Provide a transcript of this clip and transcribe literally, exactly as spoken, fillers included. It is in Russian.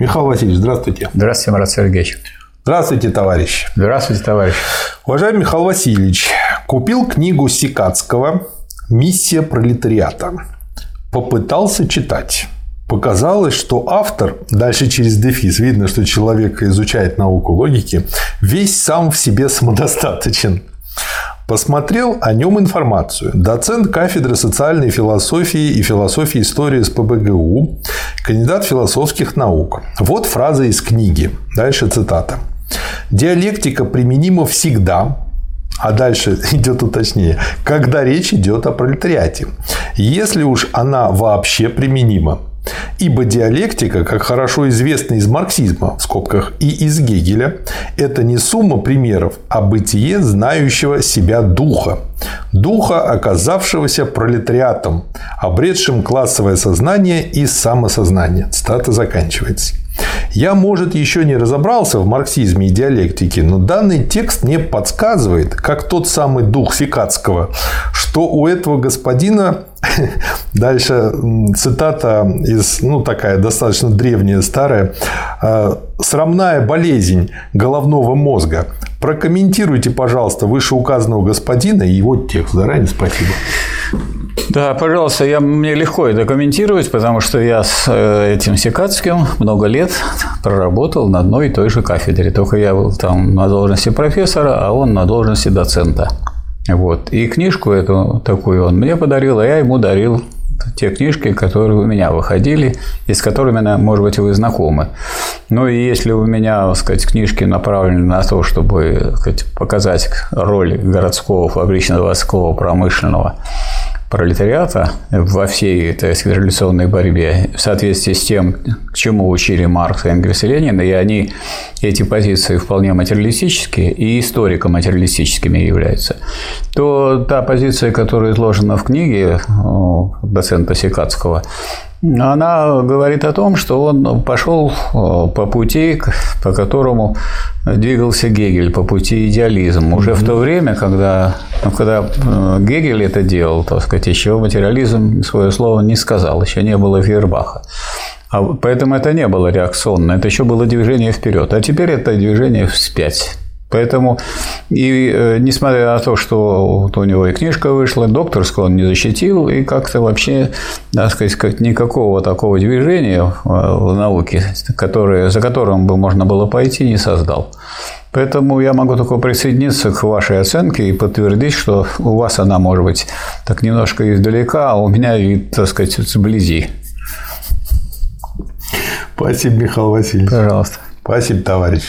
Михаил Васильевич, здравствуйте. Здравствуйте, Марат Сергеевич. Здравствуйте, товарищ. Здравствуйте, товарищ. Уважаемый Михаил Васильевич, купил книгу Секацкого «Миссия пролетариата». Попытался читать. Показалось, что автор, дальше через дефис, видно, что человек изучает науку логики, весь сам в себе самодостаточен. Посмотрел о нем информацию. Доцент кафедры социальной философии и философии истории эс пэ бэ гэ у, кандидат философских наук. Вот фраза из книги. Дальше цитата. «Диалектика применима всегда». А дальше идет уточнение. «Когда речь идет о пролетариате. Если уж она вообще применима. Ибо диалектика, как хорошо известно из марксизма, в скобках, и из Гегеля, это не сумма примеров, а бытие знающего себя духа. Духа, оказавшегося пролетариатом, обретшим классовое сознание и самосознание». Цитата заканчивается. Я, может, еще не разобрался в марксизме и диалектике, но данный текст мне подсказывает, как тот самый дух Секацкого, что у этого господина, дальше цитата из, ну, такая достаточно древняя, старая, «срамная болезнь головного мозга». Прокомментируйте, пожалуйста, вышеуказанного господина и его текст. Заранее спасибо. Да, пожалуйста, я, мне легко это комментировать, потому что я с этим Секацким много лет проработал на одной и той же кафедре. Только я был там на должности профессора, а он на должности доцента. Вот. И книжку эту такую он мне подарил, а я ему дарил те книжки, которые у меня выходили, и с которыми, может быть, вы знакомы. Ну, и если у меня, так сказать, книжки направлены на то, чтобы, так сказать, показать роль городского, фабрично-заводского, промышленного пролетариата во всей этой революционной борьбе в соответствии с тем, к чему учили Маркс, Энгельс и Ленин, и они, эти позиции вполне материалистические и историко-материалистическими являются, то та позиция, которая изложена в книге доцента Секацкого, она говорит о том, что он пошел по пути, по которому двигался Гегель, по пути идеализма. Уже mm-hmm. в то время, когда, когда Гегель это делал, так сказать, еще материализм свое слово не сказал, еще не было Фейербаха. А поэтому это не было реакционно, это еще было движение вперед. А теперь это движение вспять. Поэтому, и несмотря на то, что вот у него и книжка вышла, докторскую он не защитил, и как-то вообще, так сказать, никакого такого движения в науке, которое, за которым бы можно было пойти, не создал. Поэтому я могу только присоединиться к вашей оценке и подтвердить, что у вас она, может быть, так немножко издалека, а у меня, так сказать, вблизи. Спасибо, Михаил Васильевич. Пожалуйста. Спасибо, товарищ.